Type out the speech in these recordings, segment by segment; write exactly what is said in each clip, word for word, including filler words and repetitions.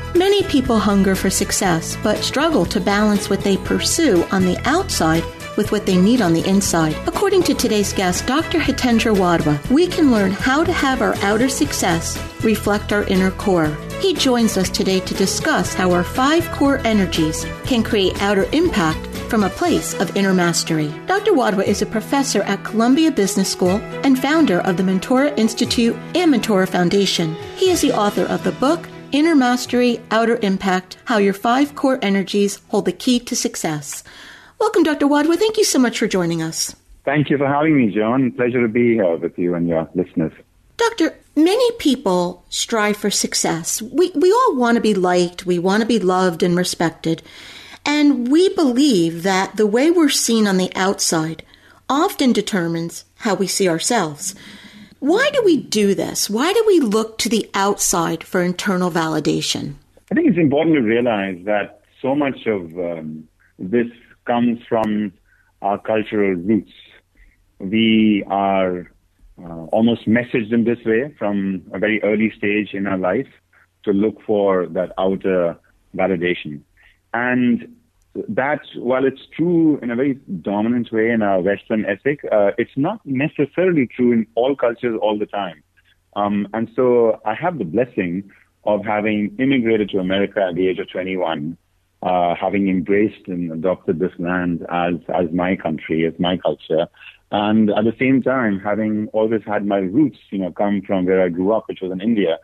Many people hunger for success, but struggle to balance what they pursue on the outside with what they need on the inside. According to today's guest, Doctor Hitendra Wadhwa, we can learn how to have our outer success reflect our inner core. He joins us today to discuss how our five core energies can create outer impact from a place of inner mastery. Doctor Wadhwa is a professor at Columbia Business School and founder of the Mentora Institute and Mentora Foundation. He is the author of the book, Inner Mastery, Outer Impact, How Your Five Core Energies Hold the Key to Success. Welcome, Doctor Wadhwa. Thank you so much for joining us. Thank you for having me, Joan. Pleasure to be here with you and your listeners. Doctor, many people strive for success. We, we all want to be liked. We want to be loved and respected. And we believe that the way we're seen on the outside often determines how we see ourselves. Why do we do this? Why do we look to the outside for internal validation? I think it's important to realize that so much of um, this comes from our cultural roots. We are uh, almost messaged in this way from a very early stage in our life to look for that outer validation. And that, while it's true in a very dominant way in our Western ethic, uh, it's not necessarily true in all cultures all the time. Um, and so I have the blessing of having immigrated to America at the age of twenty-one, uh, having embraced and adopted this land as, as my country, as my culture. And at the same time, having always had my roots, you know, come from where I grew up, which was in India.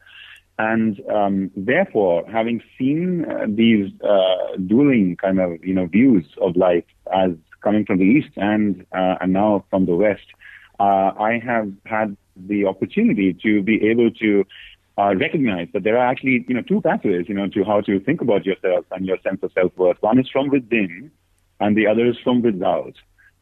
And um, therefore, having seen uh, these uh, dueling kind of, you know, views of life as coming from the East and uh, and now from the West, uh, I have had the opportunity to be able to uh, recognize that there are actually, you know, two pathways, you know, to how to think about yourself and your sense of self-worth. One is from within and the other is from without.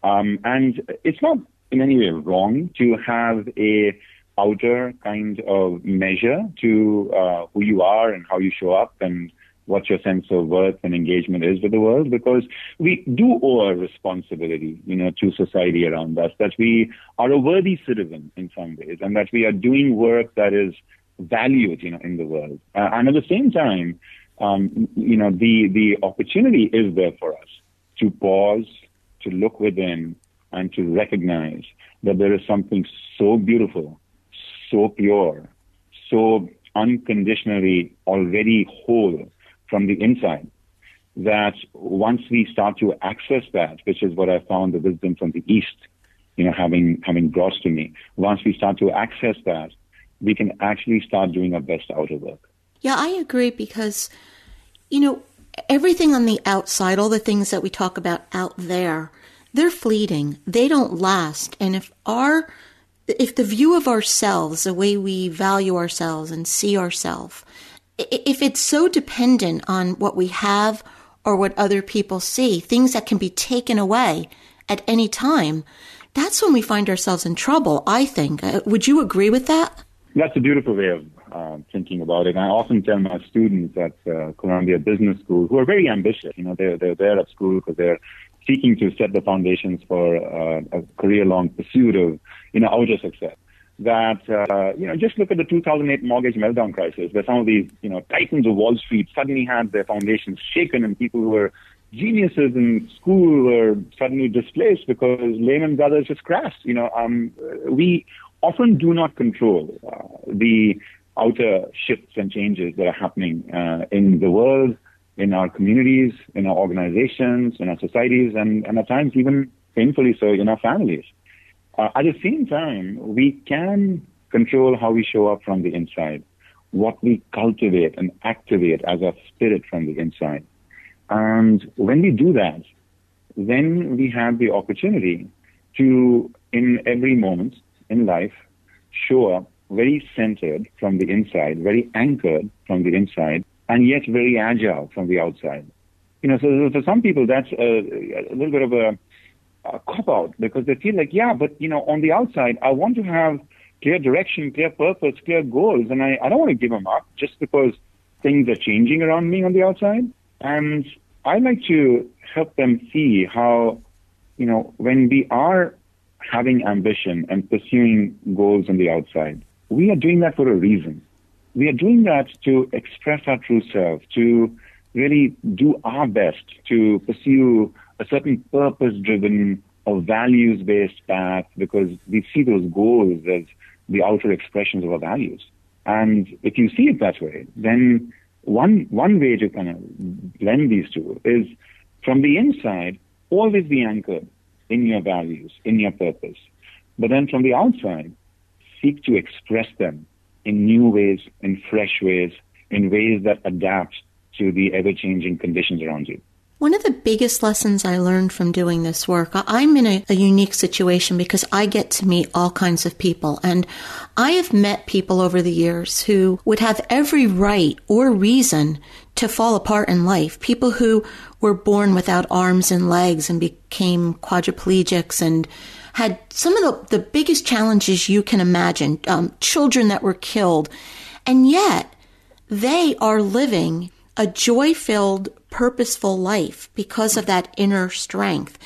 Um, and it's not in any way wrong to have a outer kind of measure to uh, who you are and how you show up and what your sense of worth and engagement is with the world, because we do owe a responsibility, you know, to society around us, that we are a worthy citizen in some ways and that we are doing work that is valued, you know, in the world. Uh, and at the same time, um, you know, the, the opportunity is there for us to pause, to look within and to recognize that there is something so beautiful, so pure, so unconditionally already whole from the inside, that once we start to access that, which is what I found the wisdom from the East, you know, having having brought to me, once we start to access that, we can actually start doing our best outer work. Yeah, I agree, because, you know, everything on the outside, all the things that we talk about out there, they're fleeting. They don't last. And if our If the view of ourselves, the way we value ourselves and see ourselves, if it's so dependent on what we have or what other people see, things that can be taken away at any time, that's when we find ourselves in trouble, I think. Would you agree with that? That's a beautiful way of uh, thinking about it. And I often tell my students at uh, Columbia Business School, who are very ambitious, you know, they're, they're there at school because they're seeking to set the foundations for uh, a career-long pursuit of, you know, outer success, that, uh, you know, just look at the two thousand eight mortgage meltdown crisis, where some of these, you know, titans of Wall Street suddenly had their foundations shaken, and people who were geniuses in school were suddenly displaced because Lehman Brothers just crashed. You know, um, we often do not control uh, the outer shifts and changes that are happening uh, in the world, in our communities, in our organizations, in our societies, and, and at times even painfully so in our families. Uh, at the same time, we can control how we show up from the inside, what we cultivate and activate as our spirit from the inside. And when we do that, then we have the opportunity to, in every moment in life, show up very centered from the inside, very anchored from the inside, and yet very agile from the outside. You know, so for some people, that's a, a little bit of a, a cop-out, because they feel like, yeah, but, you know, on the outside, I want to have clear direction, clear purpose, clear goals, and I, I don't want to give them up just because things are changing around me on the outside. And I like to help them see how, you know, when we are having ambition and pursuing goals on the outside, we are doing that for a reason. We are doing that to express our true self, to really do our best to pursue a certain purpose-driven or values-based path, because we see those goals as the outer expressions of our values. And if you see it that way, then One one way to kind of blend these two is, from the inside, always be anchored in your values, in your purpose. But then from the outside, seek to express them in new ways, in fresh ways, in ways that adapt to the ever-changing conditions around you. One of the biggest lessons I learned from doing this work, I'm in a, a unique situation because I get to meet all kinds of people. And I have met people over the years who would have every right or reason to fall apart in life. People who were born without arms and legs and became quadriplegics and had some of the, the biggest challenges you can imagine, um, children that were killed. And yet they are living a joy-filled, purposeful life because of that inner strength.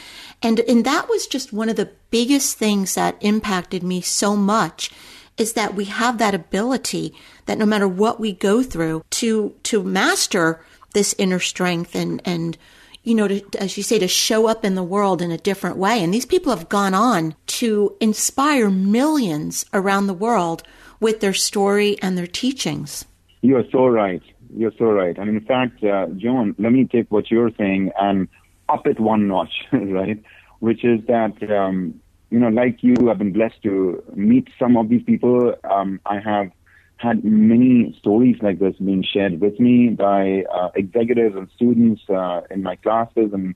And and that was just one of the biggest things that impacted me so much, is that we have that ability that no matter what we go through to to master this inner strength and, and you know, to, as you say, to show up in the world in a different way. And these people have gone on to inspire millions around the world with their story and their teachings. You are so right. You're so right. And in fact, uh, Joan, let me take what you're saying and up it one notch, right? Which is that, um, you know, like you, I've been blessed to meet some of these people. Um, I have had many stories like this being shared with me by uh, executives and students uh, in my classes and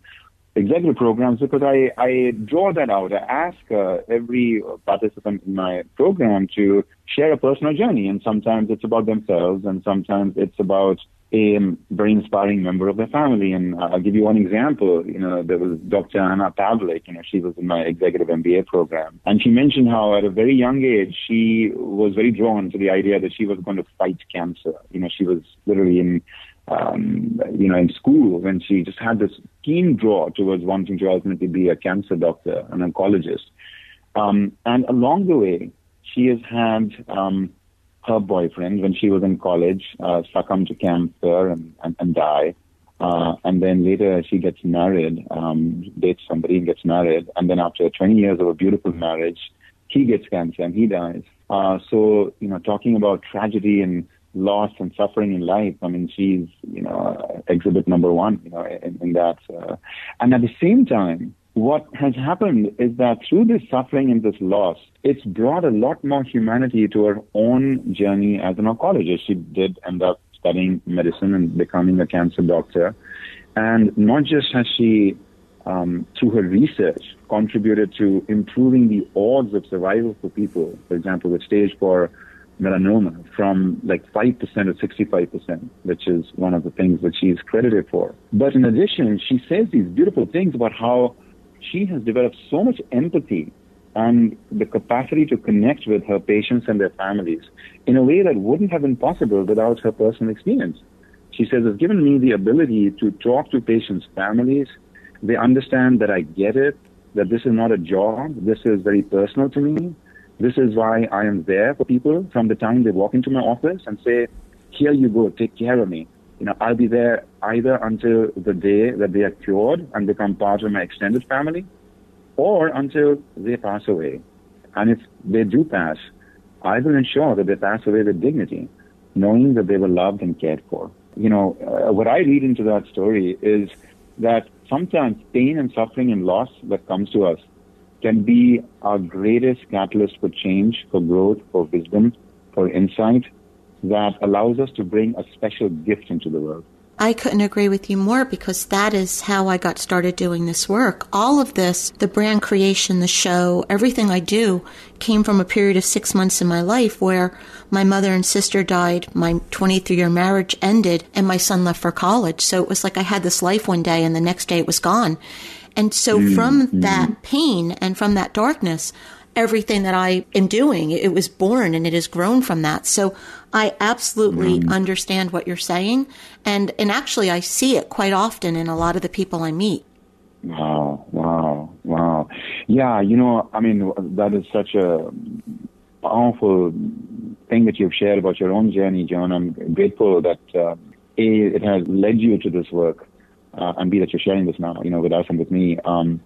executive programs, because I, I draw that out. I ask uh, every participant in my program to share a personal journey, and sometimes it's about themselves, and sometimes it's about a very inspiring member of their family. And I'll give you one example. You know, there was Doctor Anna Pavlik. You know, she was in my executive M B A program, and she mentioned how at a very young age she was very drawn to the idea that she was going to fight cancer. You know, she was literally in Um, you know, in school, when she just had this keen draw towards wanting to ultimately be a cancer doctor, an oncologist. Um, and along the way, she has had um, her boyfriend, when she was in college, uh, succumb to cancer and, and, and die. Uh, and then later she gets married, um, dates somebody and gets married. And then after twenty years of a beautiful marriage, he gets cancer and he dies. Uh, so, you know, talking about tragedy and loss and suffering in life, I mean, she's, you know, exhibit number one, you know, in, in that. Uh, and at the same time, what has happened is that through this suffering and this loss, it's brought a lot more humanity to her own journey as an oncologist. She did end up studying medicine and becoming a cancer doctor. And not just has she, um, through her research, contributed to improving the odds of survival for people, for example, with stage four melanoma, from like five percent to sixty-five percent, which is one of the things that she's credited for. But in addition, she says these beautiful things about how she has developed so much empathy and the capacity to connect with her patients and their families in a way that wouldn't have been possible without her personal experience. She says, it's given me the ability to talk to patients' families. They understand that I get it, that this is not a job. This is very personal to me. This is why I am there for people from the time they walk into my office and say, here you go, take care of me. You know, I'll be there either until the day that they are cured and become part of my extended family, or until they pass away. And if they do pass, I will ensure that they pass away with dignity, knowing that they were loved and cared for. You know, uh, what I read into that story is that sometimes pain and suffering and loss that comes to us can be our greatest catalyst for change, for growth, for wisdom, for insight that allows us to bring a special gift into the world. I couldn't agree with you more, because that is how I got started doing this work. All of this, the brand creation, the show, everything I do came from a period of six months in my life where my mother and sister died, my twenty-three-year marriage ended, and my son left for college. So it was like I had this life one day and the next day it was gone. And so mm-hmm. from that pain and from that darkness, everything that I am doing, it was born and it has grown from that. So I absolutely mm. understand what you're saying. And, and actually, I see it quite often in a lot of the people I meet. Wow, wow, wow. Yeah, you know, I mean, that is such a powerful thing that you've shared about your own journey, Joan. I'm grateful that, uh, A, it has led you to this work, uh, and B, that you're sharing this now, you know, with us and with me. Um,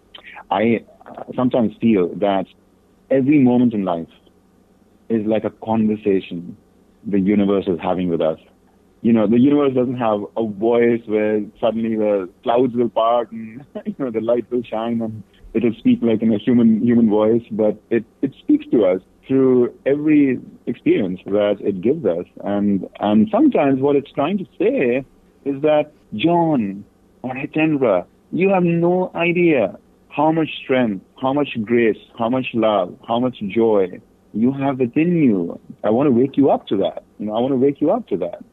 I sometimes feel that every moment in life is like a conversation the universe is having with us. You know, the universe doesn't have a voice where suddenly the clouds will part and, you know, the light will shine and it'll speak like in a human human voice, but it, it speaks to us through every experience that it gives us. And and sometimes what it's trying to say is that, John or Hitendra, you have no idea how much strength, how much grace, how much love, how much joy you have within you. I want to wake you up to that. You know, I want to wake you up to that.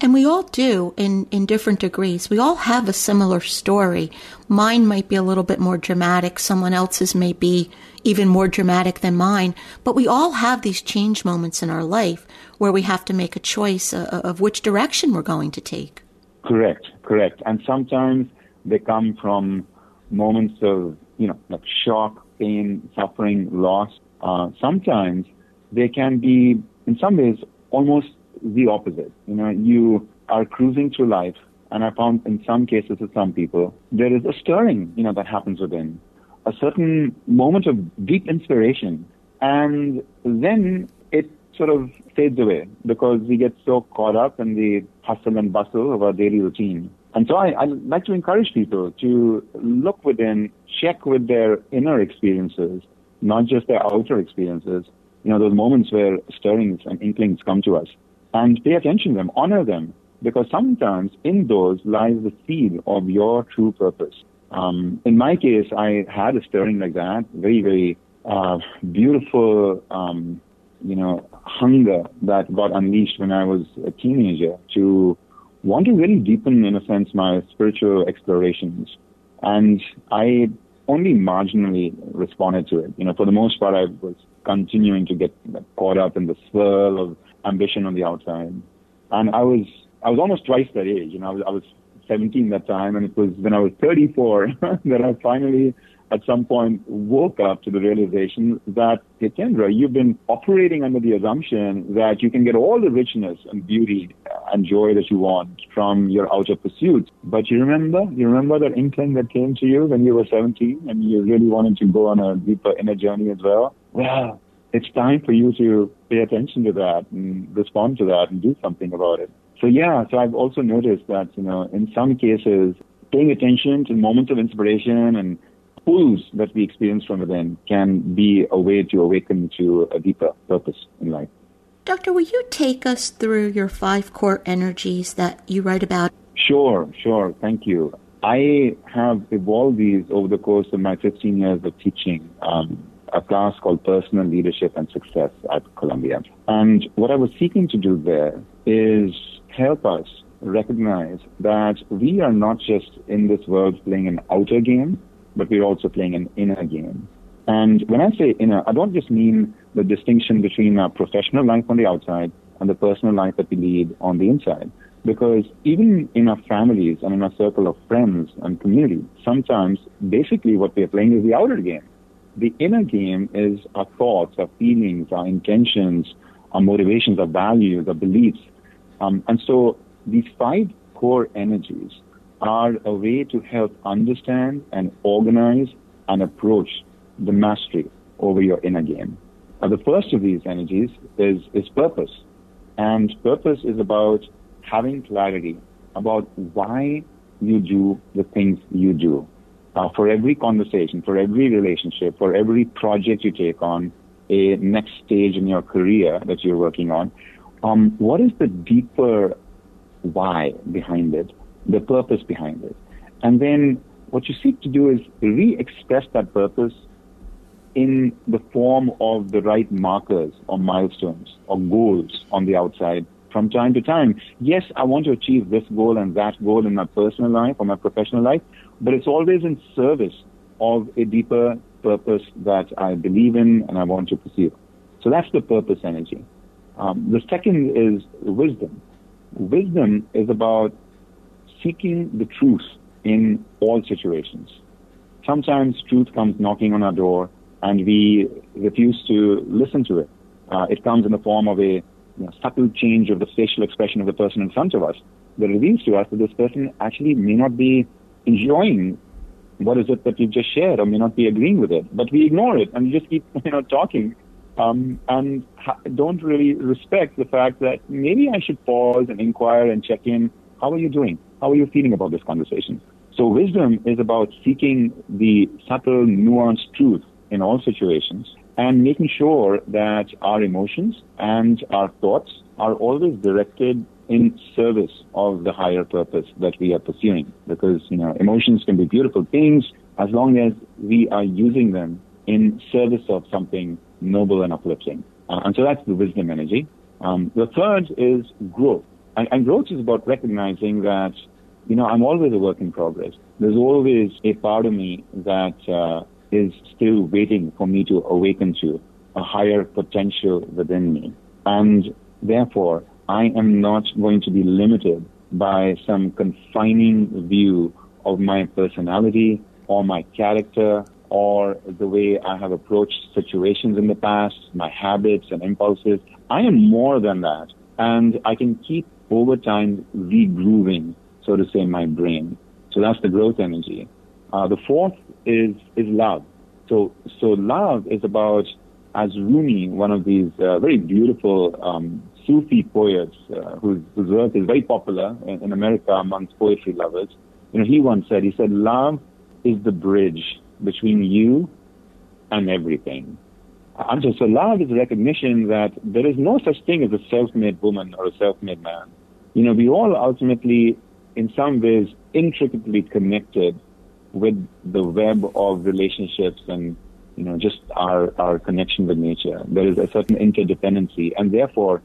And we all do in, in different degrees. We all have a similar story. Mine might be a little bit more dramatic. Someone else's may be even more dramatic than mine. But we all have these change moments in our life where we have to make a choice of which direction we're going to take. Correct, correct. And sometimes they come from moments of, you know, like shock, pain, suffering, loss. Uh, sometimes they can be, in some ways, almost the opposite. You know, you are cruising through life, and I found in some cases with some people, there is a stirring, you know, that happens within, a certain moment of deep inspiration, and then it sort of fades away because we get so caught up in the hustle and bustle of our daily routine. And so I, I like to encourage people to look within, check with their inner experiences, not just their outer experiences, you know, those moments where stirrings and inklings come to us, and pay attention to them, honor them, because sometimes in those lies the seed of your true purpose. Um, in my case, I had a stirring like that, very, very uh, beautiful, um, you know, hunger that got unleashed when I was a teenager to want to really deepen, in a sense, my spiritual explorations. And I only marginally responded to it. You know, for the most part, I was continuing to get caught up in the swirl of ambition on the outside. And I was I was almost twice that age. You know, I was, I was seventeen that time, and it was when I was thirty-four that I finally, at some point, woke up to the realization that, Hitendra, you've been operating under the assumption that you can get all the richness and beauty and joy that you want from your outer pursuits. But you remember, you remember that inkling that came to you when you were seventeen and you really wanted to go on a deeper inner journey as well? Well, it's time for you to pay attention to that and respond to that and do something about it. So yeah, so I've also noticed that, you know, in some cases, paying attention to moments of inspiration and pulls that we experience from within can be a way to awaken to a deeper purpose in life. Doctor, will you take us through your five core energies that you write about? Sure, sure. Thank you. I have evolved these over the course of my fifteen years of teaching um, a class called Personal Leadership and Success at Columbia. And what I was seeking to do there is help us recognize that we are not just in this world playing an outer game, but we're also playing an inner game. And when I say inner, I don't just mean the distinction between our professional life on the outside and the personal life that we lead on the inside. Because even in our families and in our circle of friends and community, sometimes basically what we are playing is the outer game. The inner game is our thoughts, our feelings, our intentions, our motivations, our values, our beliefs. Um, and so these five core energies are a way to help understand and organize and approach the mastery over your inner game. Now, the first of these energies is, is purpose. And purpose is about having clarity about why you do the things you do. Uh, for every conversation, for every relationship, for every project you take on, a next stage in your career that you're working on, um, what is the deeper why behind it, the purpose behind it? And then what you seek to do is re-express that purpose in the form of the right markers or milestones or goals on the outside from time to time. Yes, I want to achieve this goal and that goal in my personal life or my professional life, but it's always in service of a deeper purpose that I believe in and I want to pursue. So that's the purpose energy. Um, the second is wisdom. Wisdom is about seeking the truth in all situations. Sometimes truth comes knocking on our door and we refuse to listen to it. Uh, it comes in the form of a you know, subtle change of the facial expression of the person in front of us that reveals to us that this person actually may not be enjoying what is it that you've just shared or may not be agreeing with it. But we ignore it and we just keep you know, talking um, and ha- don't really respect the fact that maybe I should pause and inquire and check in. How are you doing? How are you feeling about this conversation? So wisdom is about seeking the subtle, nuanced truth in all situations and making sure that our emotions and our thoughts are always directed in service of the higher purpose that we are pursuing. Because, you know, emotions can be beautiful things as long as we are using them in service of something noble and uplifting. Uh, and so that's the wisdom energy. Um, the third is growth. And, and growth is about recognizing that, you know, I'm always a work in progress. There's always a part of me that uh, is still waiting for me to awaken to a higher potential within me. And therefore, I am not going to be limited by some confining view of my personality or my character or the way I have approached situations in the past, my habits and impulses. I am more than that. And I can keep over time regrooving, so to say, my brain. So that's the growth energy. Uh, the fourth is is love. So so love is about, as Rumi, one of these uh, very beautiful um, Sufi poets uh, whose, whose work is very popular in, in America amongst poetry lovers. You know, he once said, he said, love is the bridge between you and everything. And so, so love is a recognition that there is no such thing as a self-made woman or a self-made man. You know, we all ultimately, in some ways, intricately connected with the web of relationships and, you know, just our, our connection with nature. There is a certain interdependency, and therefore,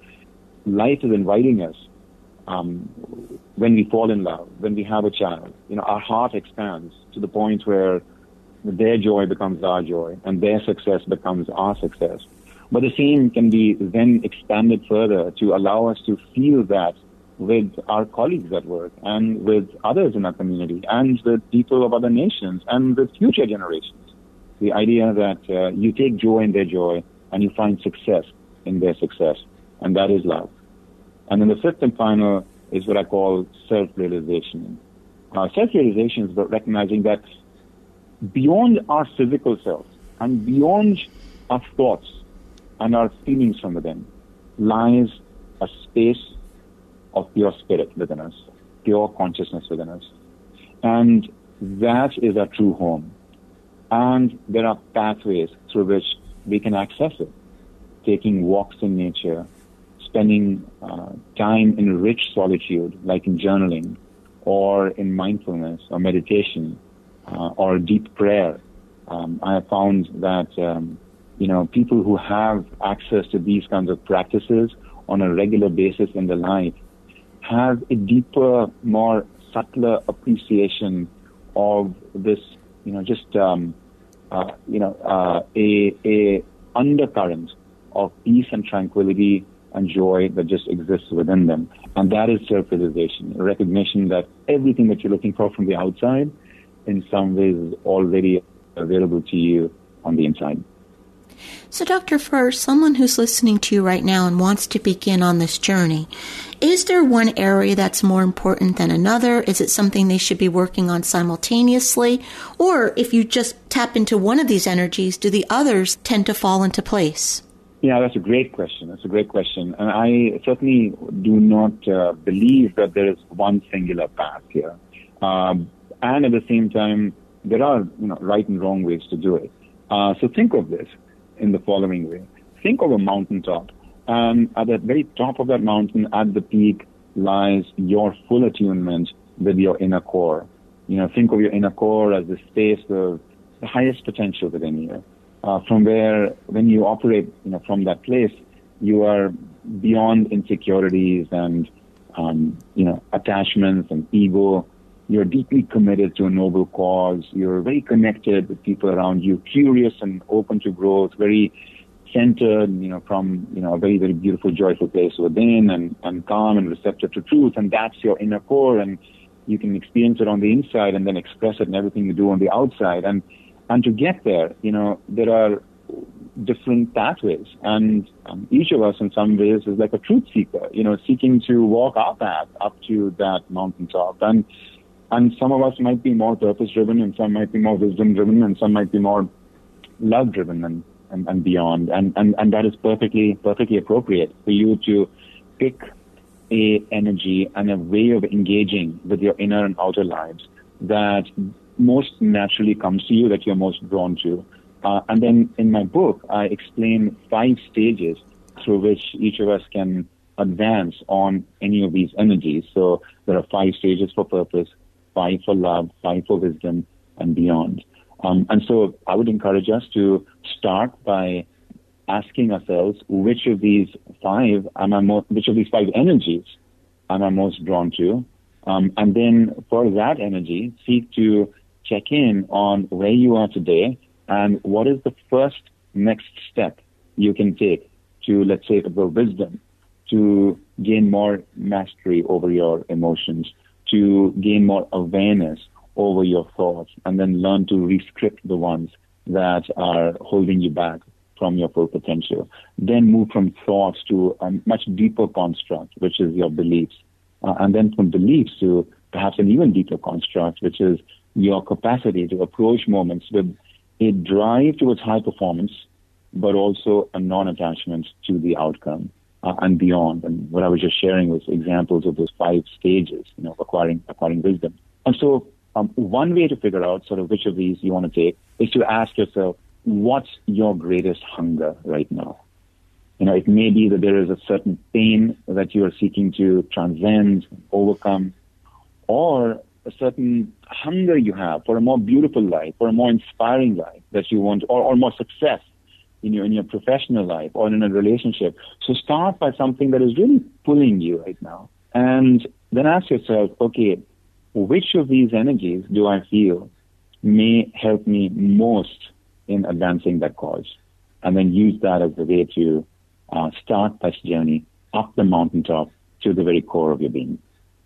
life is inviting us um, when we fall in love, when we have a child. You know, our heart expands to the point where their joy becomes our joy and their success becomes our success. But the same can be then expanded further to allow us to feel that with our colleagues at work and with others in our community and with people of other nations and with future generations. The idea that uh, you take joy in their joy and you find success in their success, and that is love. And then the fifth and final is what I call self-realization. Uh, self-realization is about recognizing that beyond our physical self and beyond our thoughts and our feelings from within lies a space of pure spirit within us, pure consciousness within us. And that is our true home. And there are pathways through which we can access it, taking walks in nature, spending uh, time in rich solitude, like in journaling, or in mindfulness or meditation, Uh, or deep prayer. Um, I have found that, um, you know, people who have access to these kinds of practices on a regular basis in their life have a deeper, more subtler appreciation of this, you know, just um, uh, you know, uh, a, a undercurrent of peace and tranquility and joy that just exists within them. And that is self-realization, a recognition that everything that you're looking for from the outside in some ways is already available to you on the inside. So, Doctor, for someone who's listening to you right now and wants to begin on this journey, is there one area that's more important than another? Is it something they should be working on simultaneously? Or if you just tap into one of these energies, do the others tend to fall into place? Yeah, that's a great question. That's a great question. And I certainly do not uh, believe that there is one singular path here. Um, and at the same time, there are you know, right and wrong ways to do it. Uh, so think of this in the following way. Think of a mountaintop. And at the very top of that mountain, at the peak, lies your full attunement with your inner core. You know, think of your inner core as the space of the highest potential within you. Uh, from where, when you operate, you know, from that place, you are beyond insecurities and, um, you know, attachments and ego. You're deeply committed to a noble cause. You're very connected with people around you, curious and open to growth, very centered, you know, from, you know, a very, very beautiful, joyful place within, and, and calm and receptive to truth. And that's your inner core. And you can experience it on the inside and then express it in everything you do on the outside. And And to get there, you know, there are different pathways. And um, each of us in some ways is like a truth seeker, you know, seeking to walk our path up to that mountaintop. And and some of us might be more purpose-driven, and some might be more wisdom-driven, and some might be more love-driven and, and, and beyond. And, and and that is perfectly perfectly appropriate for you to pick a energy and a way of engaging with your inner and outer lives that most naturally comes to you, that you're most drawn to. Uh, and then in my book, I explain five stages through which each of us can advance on any of these energies. So there are five stages for purpose, five for love, five for wisdom, and beyond. Um, and so I would encourage us to start by asking ourselves, which of these five am I most, which of these five energies am I most drawn to? Um, and then for that energy, seek to check in on where you are today and what is the first next step you can take to, let's say, build wisdom, to gain more mastery over your emotions, to gain more awareness over your thoughts, and then learn to re-script the ones that are holding you back from your full potential. Then move from thoughts to a much deeper construct, which is your beliefs, uh, and then from beliefs to perhaps an even deeper construct, which is your capacity to approach moments with a drive towards high performance, but also a non-attachment to the outcome uh, and beyond. And what I was just sharing was examples of those five stages, you know, acquiring acquiring wisdom. And so um, one way to figure out sort of which of these you want to take is to ask yourself, what's your greatest hunger right now? You know, it may be that there is a certain pain that you are seeking to transcend, overcome, or a certain hunger you have for a more beautiful life, for a more inspiring life that you want, or, or more success in your, in your professional life or in a relationship. So start by something that is really pulling you right now. And then ask yourself, okay, which of these energies do I feel may help me most in advancing that cause? And then use that as the way to uh, start this journey up the mountaintop to the very core of your being.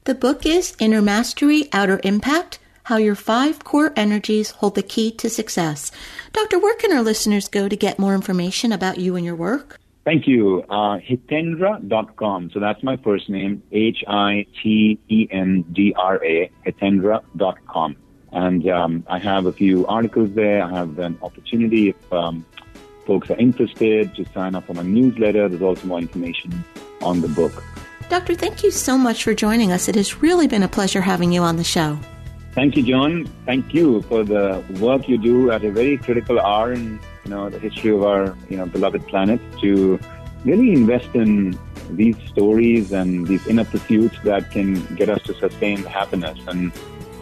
The book is Inner Mastery, Outer Impact, How Your Five Core Energies Hold the Key to Success. Doctor, where can our listeners go to get more information about you and your work? Thank you. Uh, hitendra dot com. So that's my first name, H I T E N D R A, hitendra dot com. And um, I have a few articles there. I have an opportunity if um, folks are interested to sign up for my newsletter. There's also more information on the book. Doctor, thank you so much for joining us. It has really been a pleasure having you on the show. Thank you, Joan. Thank you for the work you do at a very critical hour in you know, the history of our you know, beloved planet, to really invest in these stories and these inner pursuits that can get us to sustained happiness. And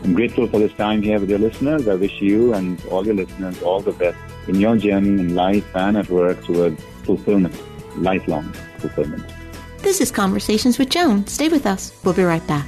I'm grateful for this time here with your listeners. I wish you and all your listeners all the best in your journey in life and at work towards fulfillment, lifelong fulfillment. This is Conversations with Joan. Stay with us. We'll be right back.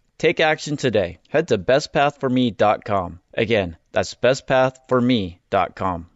Take action today. Head to best path for me dot com. Again, that's best path for me dot com.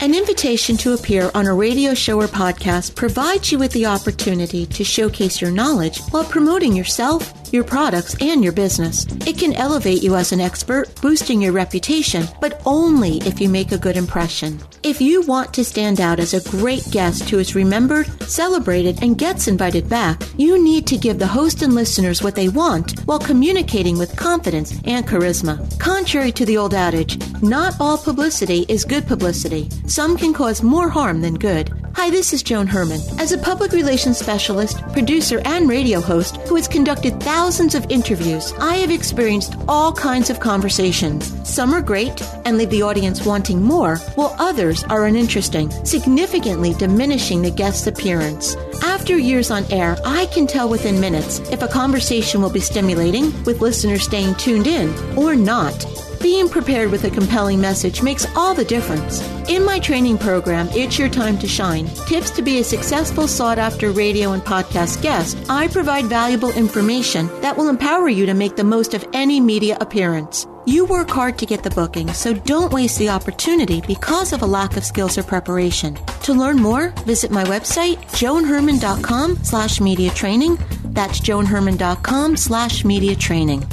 An invitation to appear on a radio show or podcast provides you with the opportunity to showcase your knowledge while promoting yourself, your products, and your business. It can elevate you as an expert, boosting your reputation, but only if you make a good impression. If you want to stand out as a great guest who is remembered, celebrated, and gets invited back, you need to give the host and listeners what they want while communicating with confidence and charisma. Contrary to the old adage, not all publicity is good publicity. Some can cause more harm than good. Hi, this is Joan Herrmann. As a public relations specialist, producer, and radio host who has conducted thousands of interviews, I have experienced all kinds of conversations. Some are great and leave the audience wanting more, while others are uninteresting, significantly diminishing the guest's appearance. After years on air, I can tell within minutes if a conversation will be stimulating, with listeners staying tuned in, or not. Being prepared with a compelling message makes all the difference. In my training program, It's Your Time to Shine, tips to be a successful sought-after radio and podcast guest, I provide valuable information that will empower you to make the most of any media appearance. You work hard to get the booking, so don't waste the opportunity because of a lack of skills or preparation. To learn more, visit my website, joan herrmann dot com slash media training. That's joan herrmann dot com slash media training.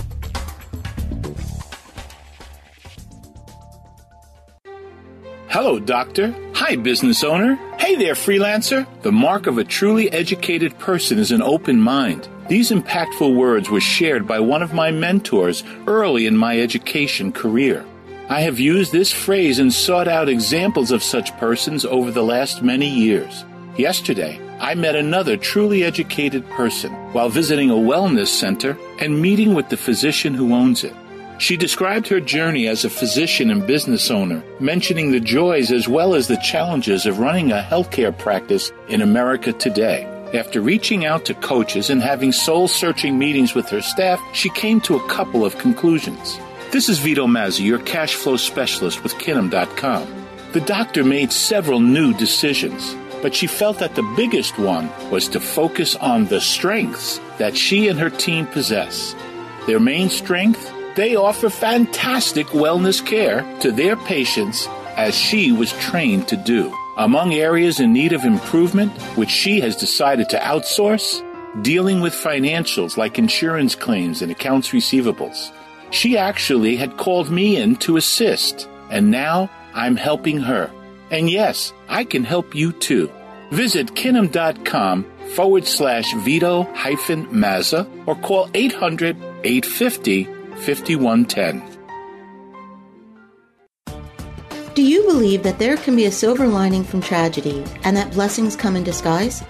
Hello, doctor. Hi, business owner. Hey there, freelancer. The mark of a truly educated person is an open mind. These impactful words were shared by one of my mentors early in my education career. I have used this phrase and sought out examples of such persons over the last many years. Yesterday, I met another truly educated person while visiting a wellness center and meeting with the physician who owns it. She described her journey as a physician and business owner, mentioning the joys as well as the challenges of running a healthcare practice in America today. After reaching out to coaches and having soul-searching meetings with her staff, she came to a couple of conclusions. This is Vito Mazzi, your cash flow specialist with Kinnum dot com. The doctor made several new decisions, but she felt that the biggest one was to focus on the strengths that she and her team possess. Their main strength? They offer fantastic wellness care to their patients, as she was trained to do. Among areas in need of improvement, which she has decided to outsource, dealing with financials like insurance claims and accounts receivables. She actually had called me in to assist, and now I'm helping her. And yes, I can help you too. Visit Kinnum dot com forward slash Vito hyphen Mazza or call eight hundred, eight fifty, fifty-one ten. Do you believe that there can be a silver lining from tragedy and that blessings come in disguise?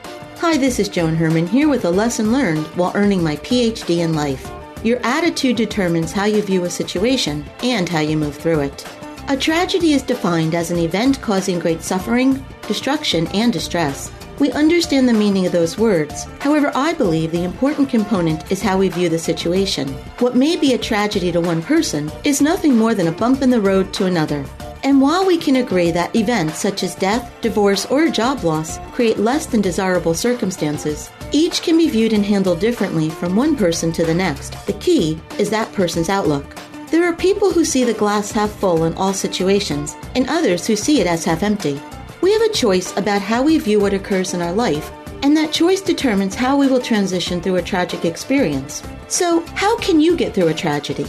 Hi, this is Joan Herrmann here with a lesson learned while earning my P H D in life. Your attitude determines how you view a situation and how you move through it. A tragedy is defined as an event causing great suffering, destruction, and distress. We understand the meaning of those words. However, I believe the important component is how we view the situation. What may be a tragedy to one person is nothing more than a bump in the road to another. And while we can agree that events such as death, divorce, or job loss create less than desirable circumstances, each can be viewed and handled differently from one person to the next. The key is that person's outlook. There are people who see the glass half full in all situations, and others who see it as half empty. We have a choice about how we view what occurs in our life, and that choice determines how we will transition through a tragic experience. So, how can you get through a tragedy?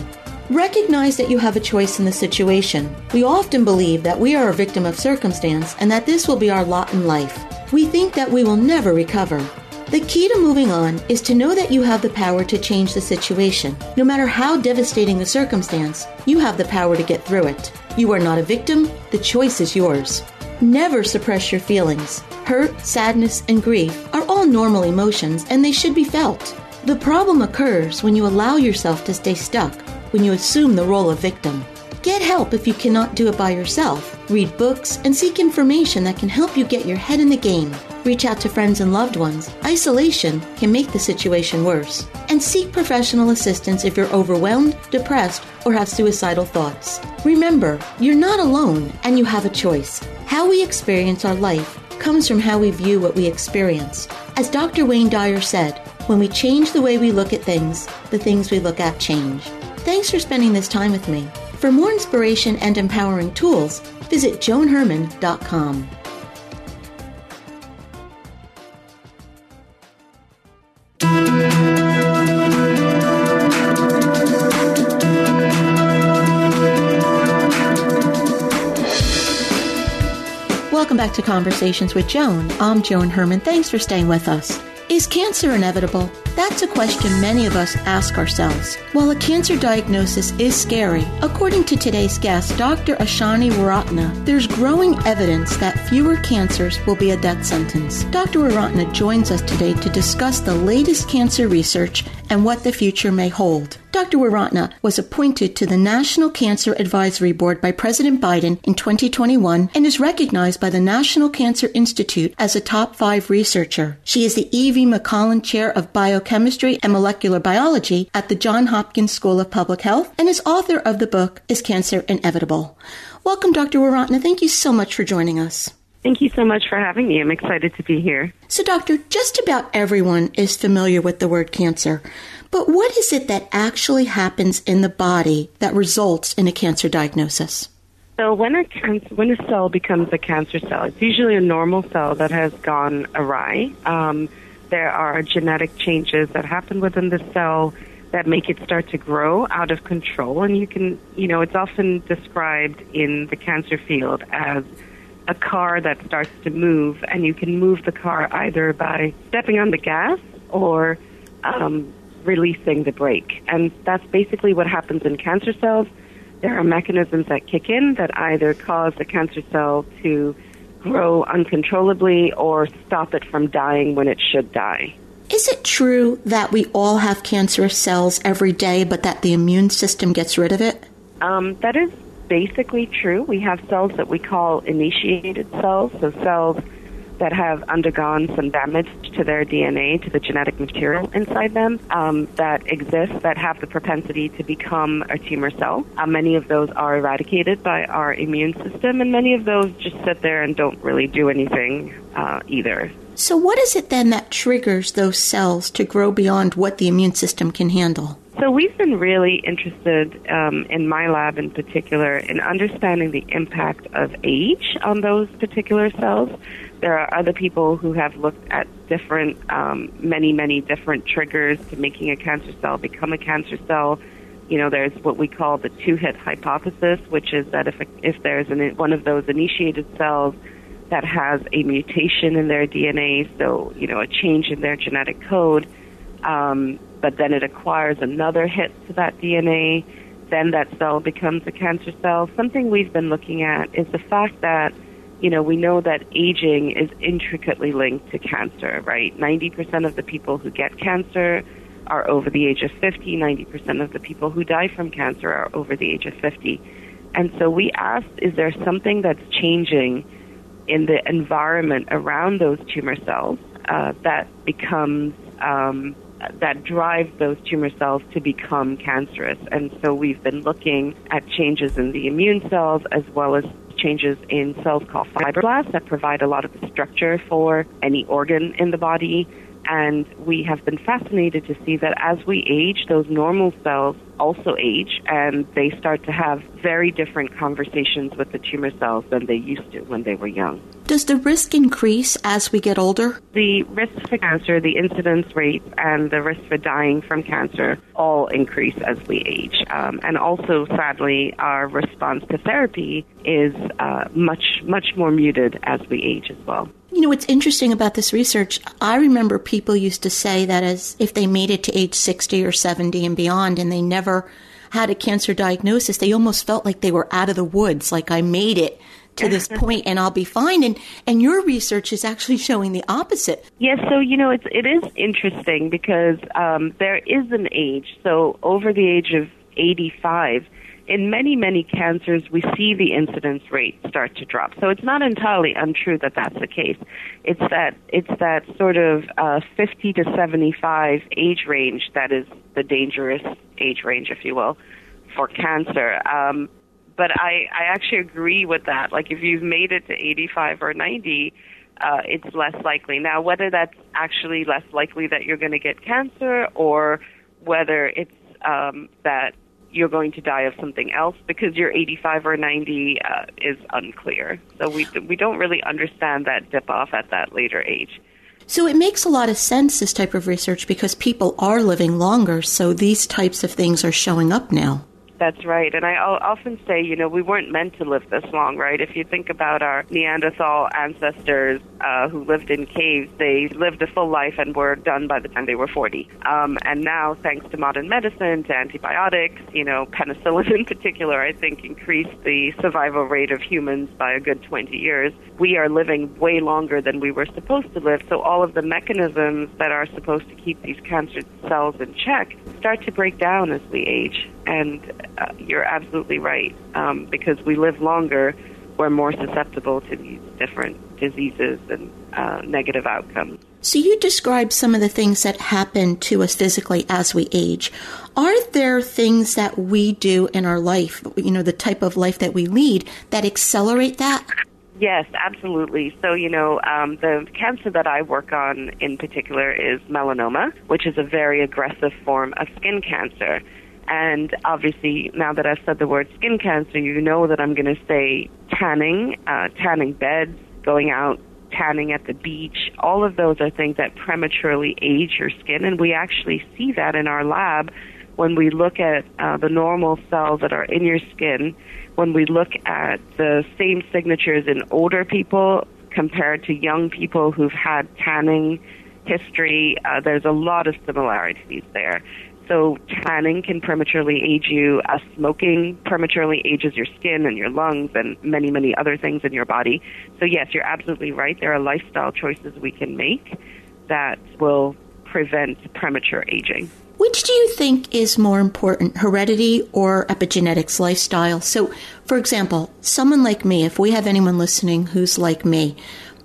Recognize that you have a choice in the situation. We often believe that we are a victim of circumstance and that this will be our lot in life. We think that we will never recover. The key to moving on is to know that you have the power to change the situation. No matter how devastating the circumstance, you have the power to get through it. You are not a victim. The choice is yours. Never suppress your feelings. Hurt, sadness, and grief are all normal emotions, and they should be felt. The problem occurs when you allow yourself to stay stuck, when you assume the role of victim. Get help if you cannot do it by yourself. Read books and seek information that can help you get your head in the game. Reach out to friends and loved ones. Isolation can make the situation worse. And seek professional assistance if you're overwhelmed, depressed, or have suicidal thoughts. Remember, you're not alone and you have a choice. How we experience our life comes from how we view what we experience. As Doctor Wayne Dyer said, when we change the way we look at things, the things we look at change. Thanks for spending this time with me. For more inspiration and empowering tools, visit joan herrmann dot com. Welcome back to Conversations with Joan. I'm Joan Herrmann. Thanks for staying with us. Is cancer inevitable? That's a question many of us ask ourselves. While a cancer diagnosis is scary, according to today's guest, Doctor Ashani Weeraratna, there's growing evidence that fewer cancers will be a death sentence. Doctor Weeraratna joins us today to discuss the latest cancer research and what the future may hold. Doctor Weeraratna was appointed to the National Cancer Advisory Board by President Biden in twenty twenty-one and is recognized by the National Cancer Institute as a top five researcher. She is the Evie McCollin Chair of Biochemistry and Molecular Biology at the Johns Hopkins School of Public Health and is author of the book, Is Cancer Inevitable? Welcome, Doctor Weeraratna. Thank you so much for joining us. Thank you so much for having me. I'm excited to be here. So, Doctor, just about everyone is familiar with the word cancer. But what is it that actually happens in the body that results in a cancer diagnosis? So when a, can- when a cell becomes a cancer cell, it's usually a normal cell that has gone awry. Um, there are genetic changes that happen within the cell that make it start to grow out of control. And you can, you know, it's often described in the cancer field as a car that starts to move, and you can move the car either by stepping on the gas or um, releasing the brake. And that's basically what happens in cancer cells. There are mechanisms that kick in that either cause the cancer cell to grow uncontrollably or stop it from dying when it should die. Is it true that we all have cancerous cells every day, but that the immune system gets rid of it? Um, that is basically true. We have cells that we call initiated cells, so cells that have undergone some damage to their D N A, to the genetic material inside them, um, that exist, that have the propensity to become a tumor cell. Uh, many of those are eradicated by our immune system, and many of those just sit there and don't really do anything uh, either. So what is it then that triggers those cells to grow beyond what the immune system can handle? So we've been really interested, um, in my lab in particular, in understanding the impact of age on those particular cells. There are other people who have looked at different, um, many, many different triggers to making a cancer cell become a cancer cell. You know, there's what we call the two-hit hypothesis, which is that if, if there's an, one of those initiated cells that has a mutation in their D N A, so, you know, a change in their genetic code, um, but then it acquires another hit to that D N A, then that cell becomes a cancer cell. Something we've been looking at is the fact that, you know, we know that aging is intricately linked to cancer, right? ninety percent of the people who get cancer are over the age of fifty. ninety percent of the people who die from cancer are over the age of fifty. And so we asked, is there something that's changing in the environment around those tumor cells uh, that becomes... Um, that drives those tumor cells to become cancerous. And so we've been looking at changes in the immune cells as well as changes in cells called fibroblasts that provide a lot of the structure for any organ in the body. And we have been fascinated to see that as we age, those normal cells also age, and they start to have very different conversations with the tumor cells than they used to when they were young. Does the risk increase as we get older? The risk for cancer, the incidence rate, and the risk for dying from cancer all increase as we age. Um, and also, sadly, our response to therapy is uh, much, much more muted as we age as well. You know, what's interesting about this research, I remember people used to say that as if they made it to age sixty or seventy and beyond and they never had a cancer diagnosis, they almost felt like they were out of the woods, like I made it to this point and I'll be fine. And, and your research is actually showing the opposite. Yes. So, you know, it's, it is interesting because um, there is an age. So over the age of eighty-five, in many, many cancers, we see the incidence rate start to drop. So it's not entirely untrue that that's the case. It's that it's that sort of uh, fifty to seventy-five age range that is the dangerous age range, if you will, for cancer. Um, but I, I actually agree with that. Like, if you've made it to eighty-five or ninety, uh, it's less likely. Now, whether that's actually less likely that you're going to get cancer or whether it's um, that you're going to die of something else because you're eighty-five or ninety uh, is unclear. So we we don't really understand that dip-off at that later age. So it makes a lot of sense, this type of research, because people are living longer, so these types of things are showing up now. That's right. And I often say, you know, we weren't meant to live this long, right? If you think about our Neanderthal ancestors uh, who lived in caves, they lived a full life and were done by the time they were forty. Um, and now, thanks to modern medicine, to antibiotics, you know, penicillin in particular, I think, increased the survival rate of humans by a good twenty years. We are living way longer than we were supposed to live. So all of the mechanisms that are supposed to keep these cancer cells in check start to break down as we age. And uh, you're absolutely right. Um, because we live longer, we're more susceptible to these different diseases and uh, negative outcomes. So you described some of the things that happen to us physically as we age. Are there things that we do in our life, you know, the type of life that we lead, that accelerate that? Yes, absolutely. So, you know, um, the cancer that I work on in particular is melanoma, which is a very aggressive form of skin cancer. And obviously, now that I've said the word skin cancer, you know that I'm going to say tanning, uh, tanning beds, going out, tanning at the beach. All of those are things that prematurely age your skin. And we actually see that in our lab when we look at uh, the normal cells that are in your skin, when we look at the same signatures in older people compared to young people who've had tanning history. Uh, there's a lot of similarities there. So tanning can prematurely age you. Uh, smoking prematurely ages your skin and your lungs and many, many other things in your body. So yes, you're absolutely right. There are lifestyle choices we can make that will prevent premature aging. Which do you think is more important, heredity or epigenetics lifestyle? So, for example, someone like me, if we have anyone listening who's like me,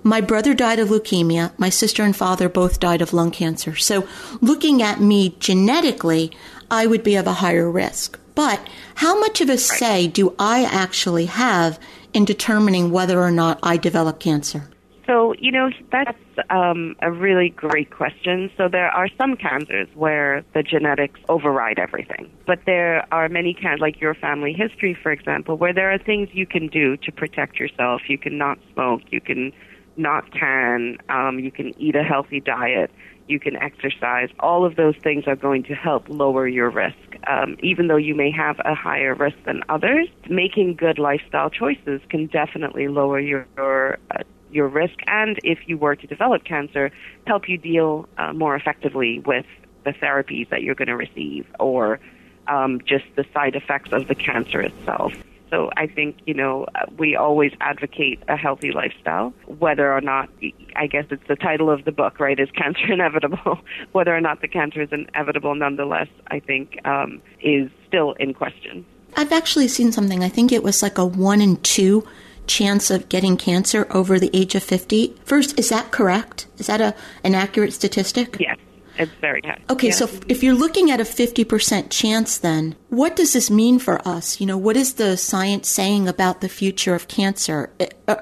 my brother died of leukemia. My sister and father both died of lung cancer. So looking at me genetically, I would be of a higher risk. But how much of a say do I actually have in determining whether or not I develop cancer? So, you know, that's um, a really great question. So there are some cancers where the genetics override everything. But there are many cancers, like your family history, for example, where there are things you can do to protect yourself. You can not smoke. You can not tan, um, you can eat a healthy diet, you can exercise. All of those things are going to help lower your risk. Um, even though you may have a higher risk than others, making good lifestyle choices can definitely lower your your, uh, your risk, and if you were to develop cancer, help you deal uh, more effectively with the therapies that you're going to receive or um, just the side effects of the cancer itself. So I think, you know, we always advocate a healthy lifestyle, whether or not, I guess it's the title of the book, right, Is Cancer Inevitable? Whether or not the cancer is inevitable, nonetheless, I think um, is still in question. I've actually seen something. I think it was like a one in two chance of getting cancer over the age of fifty. First, is that correct? Is that a an accurate statistic? Yes. It's very high. Okay, yeah. So if you're looking at a fifty percent chance then, what does this mean for us? You know, what is the science saying about the future of cancer?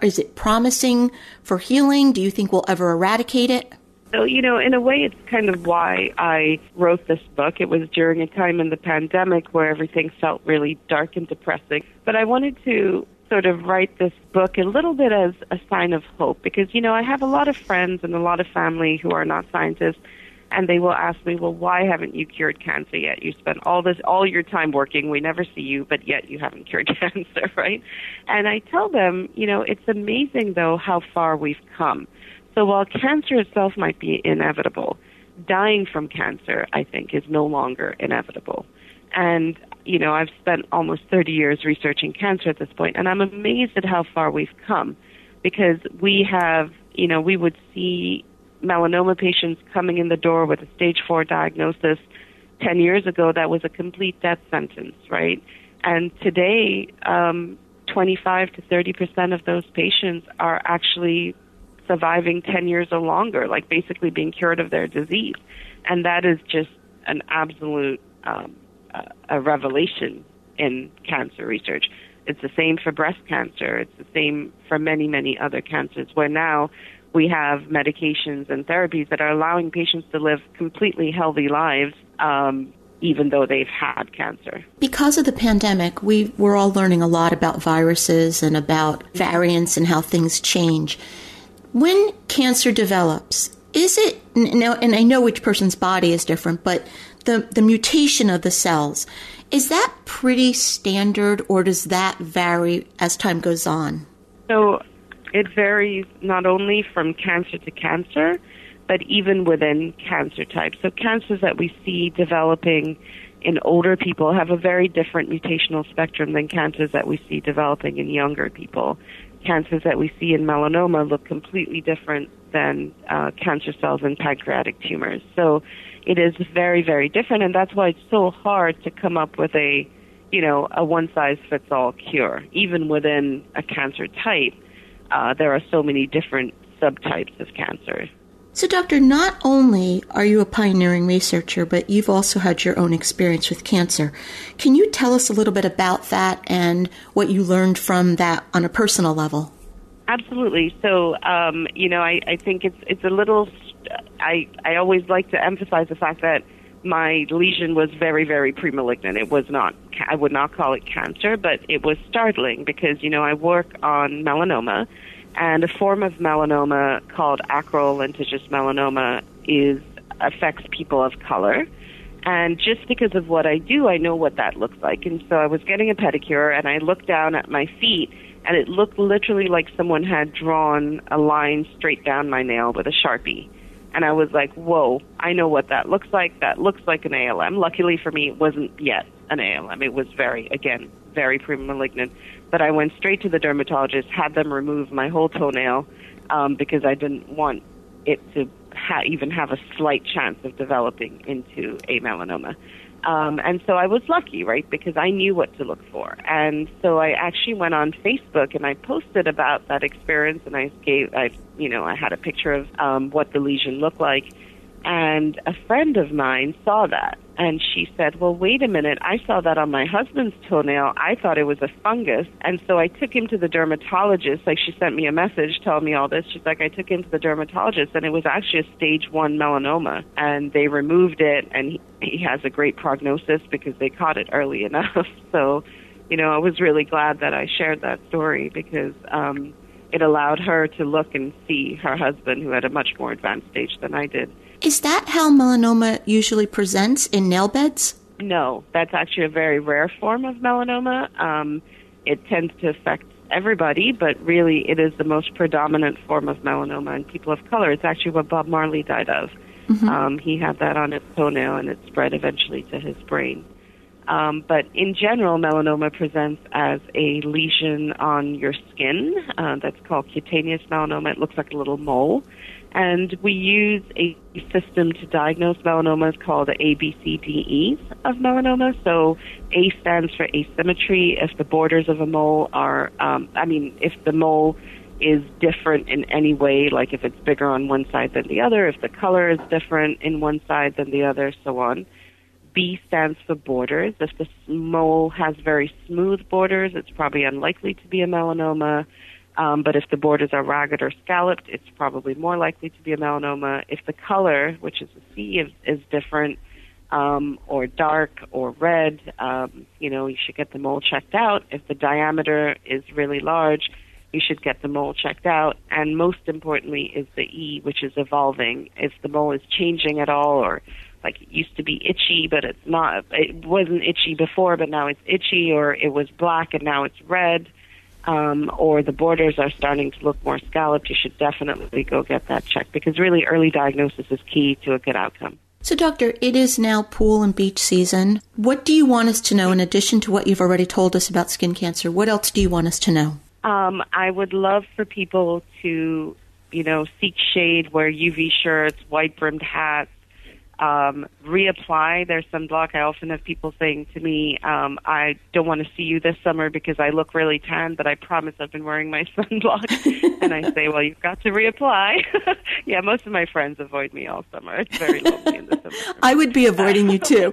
Is it promising for healing? Do you think we'll ever eradicate it? So, you know, in a way, it's kind of why I wrote this book. It was during a time in the pandemic where everything felt really dark and depressing. But I wanted to sort of write this book a little bit as a sign of hope because, you know, I have a lot of friends and a lot of family who are not scientists. And they will ask me, well, why haven't you cured cancer yet? You spent all this, all your time working. We never see you, but yet you haven't cured cancer, right? And I tell them, you know, it's amazing, though, how far we've come. So while cancer itself might be inevitable, dying from cancer, I think, is no longer inevitable. And, you know, I've spent almost thirty years researching cancer at this point, and I'm amazed at how far we've come because we have, you know, we would see melanoma patients coming in the door with a stage four diagnosis ten years ago, that was a complete death sentence, right? And today, um, twenty-five to thirty percent of those patients are actually surviving ten years or longer, like basically being cured of their disease. And that is just an absolute um, a revelation in cancer research. It's the same for breast cancer. It's the same for many, many other cancers, where now we have medications and therapies that are allowing patients to live completely healthy lives, um, even though they've had cancer. Because of the pandemic, we we're all learning a lot about viruses and about variants and how things change. When cancer develops, is it, now, and I know each person's body is different, but the, the mutation of the cells, is that pretty standard, or does that vary as time goes on? So it varies not only from cancer to cancer, but even within cancer types. So cancers that we see developing in older people have a very different mutational spectrum than cancers that we see developing in younger people. Cancers that we see in melanoma look completely different than uh, cancer cells in pancreatic tumors. So it is very, very different, and that's why it's so hard to come up with a, you know, a one-size-fits-all cure. Even within a cancer type, uh, there are so many different subtypes of cancer. So, Doctor, not only are you a pioneering researcher, but you've also had your own experience with cancer. Can you tell us a little bit about that and what you learned from that on a personal level? Absolutely. So, um, you know, I, I think it's it's a little, I, I always like to emphasize the fact that my lesion was very, very pre-malignant. It was not, I would not call it cancer, but it was startling because, you know, I work on melanoma. And a form of melanoma called acral lentiginous melanoma is affects people of color. And just because of what I do, I know what that looks like. And so I was getting a pedicure, and I looked down at my feet, and it looked literally like someone had drawn a line straight down my nail with a Sharpie. And I was like, whoa, I know what that looks like. That looks like an A L M. Luckily for me, it wasn't yet an A L M. It was very, again, very pre-malignant. But I went straight to the dermatologist, had them remove my whole toenail um, because I didn't want it to ha- even have a slight chance of developing into a melanoma. Um, and so I was lucky, right, because I knew what to look for. And so I actually went on Facebook and I posted about that experience, and I gave, I, you know, I had a picture of um, what the lesion looked like. And a friend of mine saw that, and she said, well, wait a minute, I saw that on my husband's toenail. I thought it was a fungus. And so I took him to the dermatologist. Like, she sent me a message telling me all this. She's like, I took him to the dermatologist, and it was actually a stage one melanoma. And they removed it, and he, he has a great prognosis because they caught it early enough. So, you know, I was really glad that I shared that story because um, it allowed her to look and see her husband, who had a much more advanced stage than I did. Is that how melanoma usually presents, in nail beds? No, that's actually a very rare form of melanoma. Um, it tends to affect everybody, but really it is the most predominant form of melanoma in people of color. It's actually what Bob Marley died of. Mm-hmm. Um, he had that on his toenail, and it spread eventually to his brain. Um, but in general, melanoma presents as a lesion on your skin. Uh, that's called cutaneous melanoma. It looks like a little mole. And we use a system to diagnose melanomas called the A B C D Es of melanoma. So A stands for asymmetry. If the borders of a mole are, um, I mean, if the mole is different in any way, like if it's bigger on one side than the other, if the color is different in one side than the other, so on. B stands for borders. If the mole has very smooth borders, it's probably unlikely to be a melanoma. Um, but if the borders are ragged or scalloped, it's probably more likely to be a melanoma. If the color, which is a C, is, is different um, or dark or red, um, you know, you should get the mole checked out. If the diameter is really large, you should get the mole checked out. And most importantly is the E, which is evolving. If the mole is changing at all, or like it used to be itchy, but it's not, it wasn't itchy before, but now it's itchy, or it was black and now it's red. Um, or the borders are starting to look more scalloped, you should definitely go get that checked, because really early diagnosis is key to a good outcome. So, Doctor, it is now pool and beach season. What do you want us to know in addition to what you've already told us about skin cancer? What else do you want us to know? Um, I would love for people to, you know, seek shade, wear U V shirts, white-brimmed hats, um, reapply their sunblock. I often have people saying to me, um, I don't want to see you this summer because I look really tan, but I promise I've been wearing my sunblock. And I say, well, you've got to reapply. Yeah, most of my friends avoid me all summer. It's very lonely in the summer. I would be avoiding you too.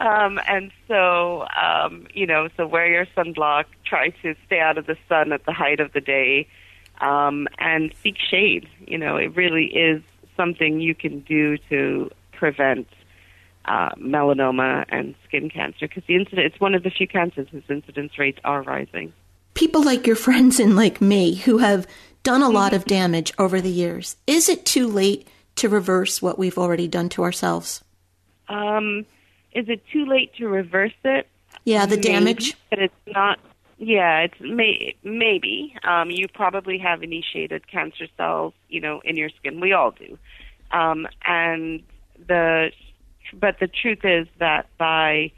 Um, and so, um, you know, so wear your sunblock, try to stay out of the sun at the height of the day, um, and seek shade. You know, it really is something you can do to prevent uh, melanoma and skin cancer, because the incidence, it's one of the few cancers whose incidence rates are rising. People like your friends and like me who have done a lot of damage over the years, is it too late to reverse what we've already done to ourselves? Um... Is it too late to reverse it? Yeah, the maybe, damage. But it's not. Yeah, it's may, maybe. Um, you probably have initiated cancer cells, you know, in your skin. We all do. Um, and the, but the truth is that by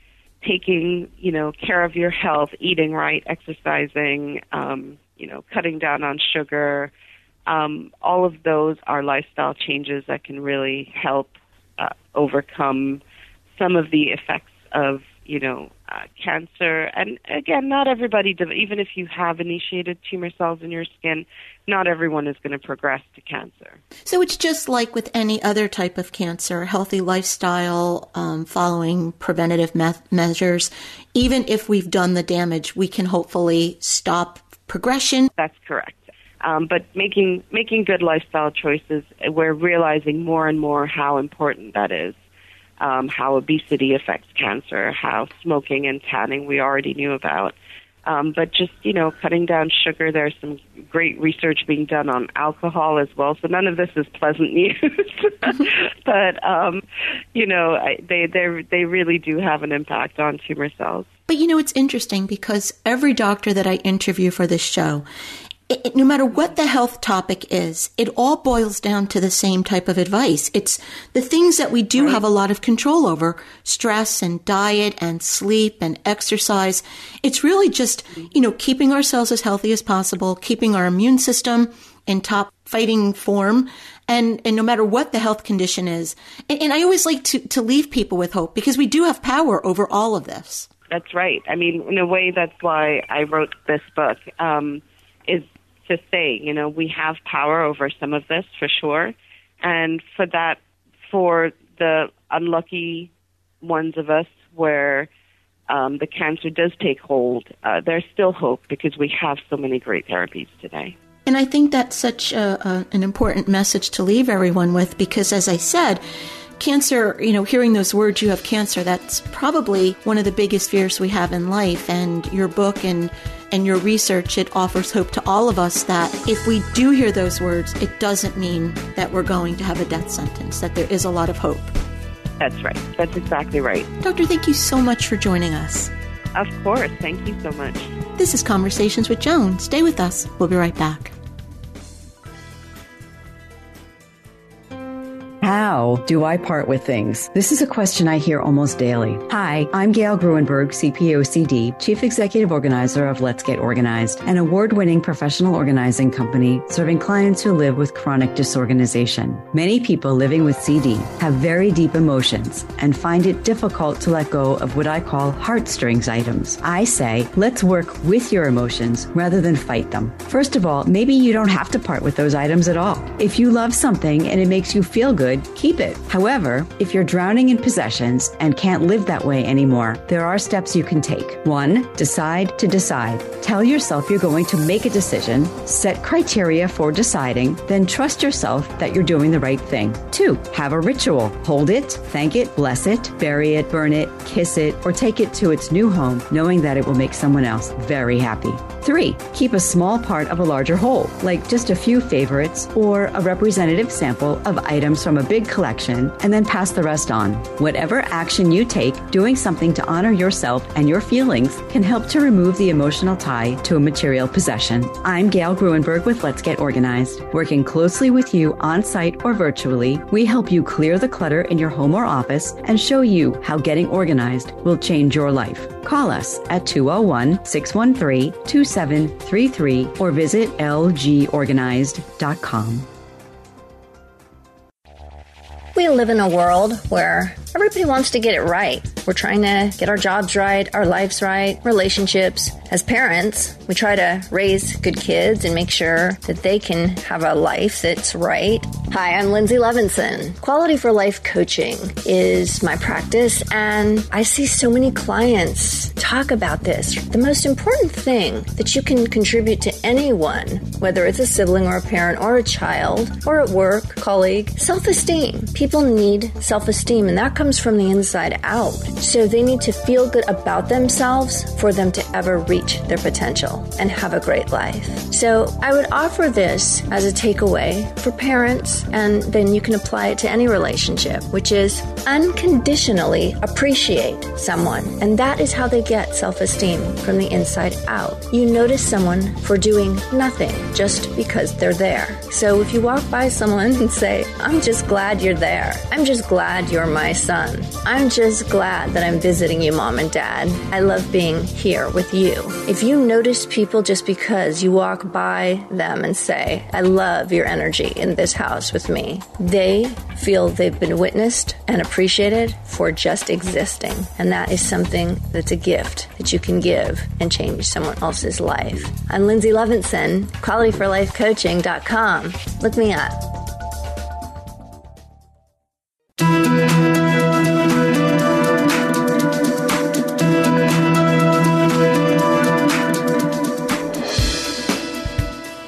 taking, you know, care of your health, eating right, exercising, um, you know, cutting down on sugar, um, all of those are lifestyle changes that can really help uh, overcome some of the effects of, you know, uh, cancer. And again, not everybody, even if you have initiated tumor cells in your skin, not everyone is going to progress to cancer. So it's just like with any other type of cancer, healthy lifestyle, um, following preventative me- measures, even if we've done the damage, we can hopefully stop progression. That's correct. Um, but making, making good lifestyle choices, we're realizing more and more how important that is. Um, how obesity affects cancer, how smoking and tanning we already knew about. Um, but just, you know, cutting down sugar, there's some great research being done on alcohol as well. So none of this is pleasant news. But, um, you know, they, they, they really do have an impact on tumor cells. But, you know, it's interesting because every doctor that I interview for this show, it, it, no matter what the health topic is, it all boils down to the same type of advice. It's the things that we do right. have a lot of control over, stress and diet and sleep and exercise. It's really just, you know, keeping ourselves as healthy as possible, keeping our immune system in top fighting form, and, and no matter what the health condition is. And, and I always like to, to leave people with hope because we do have power over all of this. That's right. I mean, in a way, that's why I wrote this book, um, is to say, you know, we have power over some of this for sure. And for that, for the unlucky ones of us where um, the cancer does take hold, uh, there's still hope because we have so many great therapies today. And I think that's such a, a, an important message to leave everyone with because, as I said, cancer, you know, hearing those words, you have cancer, that's probably one of the biggest fears we have in life. And your book and and your research, it offers hope to all of us that if we do hear those words, it doesn't mean that we're going to have a death sentence, that there is a lot of hope. That's right. That's exactly right. Doctor, thank you so much for joining us. Of course. Thank you so much. This is Conversations with Joan. Stay with us. We'll be right back. How do I part with things? This is a question I hear almost daily. Hi, I'm Gail Gruenberg, C P O C D, Chief Executive Organizer of Let's Get Organized, an award-winning professional organizing company serving clients who live with chronic disorganization. Many people living with C D have very deep emotions and find it difficult to let go of what I call heartstrings items. I say, let's work with your emotions rather than fight them. First of all, maybe you don't have to part with those items at all. If you love something and it makes you feel good, keep it. However, if you're drowning in possessions and can't live that way anymore, there are steps you can take. One, decide to decide. Tell yourself you're going to make a decision, set criteria for deciding, then trust yourself that you're doing the right thing. Two, have a ritual. Hold it, thank it, bless it, bury it, burn it, kiss it, or take it to its new home, knowing that it will make someone else very happy. Three, keep a small part of a larger whole, like just a few favorites or a representative sample of items from a big collection, and then pass the rest on. Whatever action you take, doing something to honor yourself and your feelings can help to remove the emotional tie to a material possession. I'm Gail Gruenberg with Let's Get Organized. Working closely with you on-site or virtually, we help you clear the clutter in your home or office and show you how getting organized will change your life. Call us at two oh one, six one three, two seven three three or visit l g organized dot com. we live in a world where everybody wants to get it right. We're trying to get our jobs right, our lives right, relationships. As parents, we try to raise good kids and make sure that they can have a life that's right. Hi, I'm Lindsay Levinson. Quality for Life Coaching is my practice, and I see so many clients talk about this. The most important thing that you can contribute to anyone, whether it's a sibling or a parent or a child or at work, colleague, self-esteem. People need self-esteem, and that comes from the inside out. So they need to feel good about themselves for them to ever reach their potential and have a great life. So I would offer this as a takeaway for parents, and then you can apply it to any relationship, which is unconditionally appreciate someone. And that is how they get self-esteem, from the inside out. You notice someone for doing nothing just because they're there. So if you walk by someone and say, I'm just glad you're there. I'm just glad you're my son. I'm just glad that I'm visiting you, mom and dad. I love being here with you. If you notice people just because you walk by them and say, I love your energy in this house with me, they feel they've been witnessed and appreciated for just existing. And that is something that's a gift that you can give and change someone else's life. I'm Lindsay Levinson, quality for life coaching dot com. Look me up.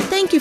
Thank you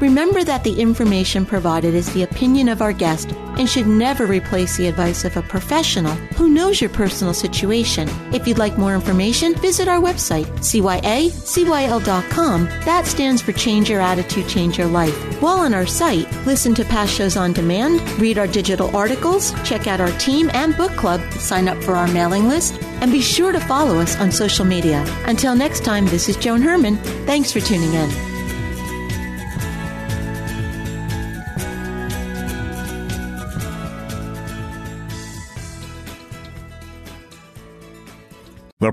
Remember that the information provided is the opinion of our guest and should never replace the advice of a professional who knows your personal situation. If you'd like more information, visit our website, C Y A C Y L dot com. That stands for Change Your Attitude, Change Your Life. While on our site, listen to past shows on demand, read our digital articles, check out our team and book club, sign up for our mailing list, and be sure to follow us on social media. Until next time, this is Joan Herrmann. Thanks for tuning in. The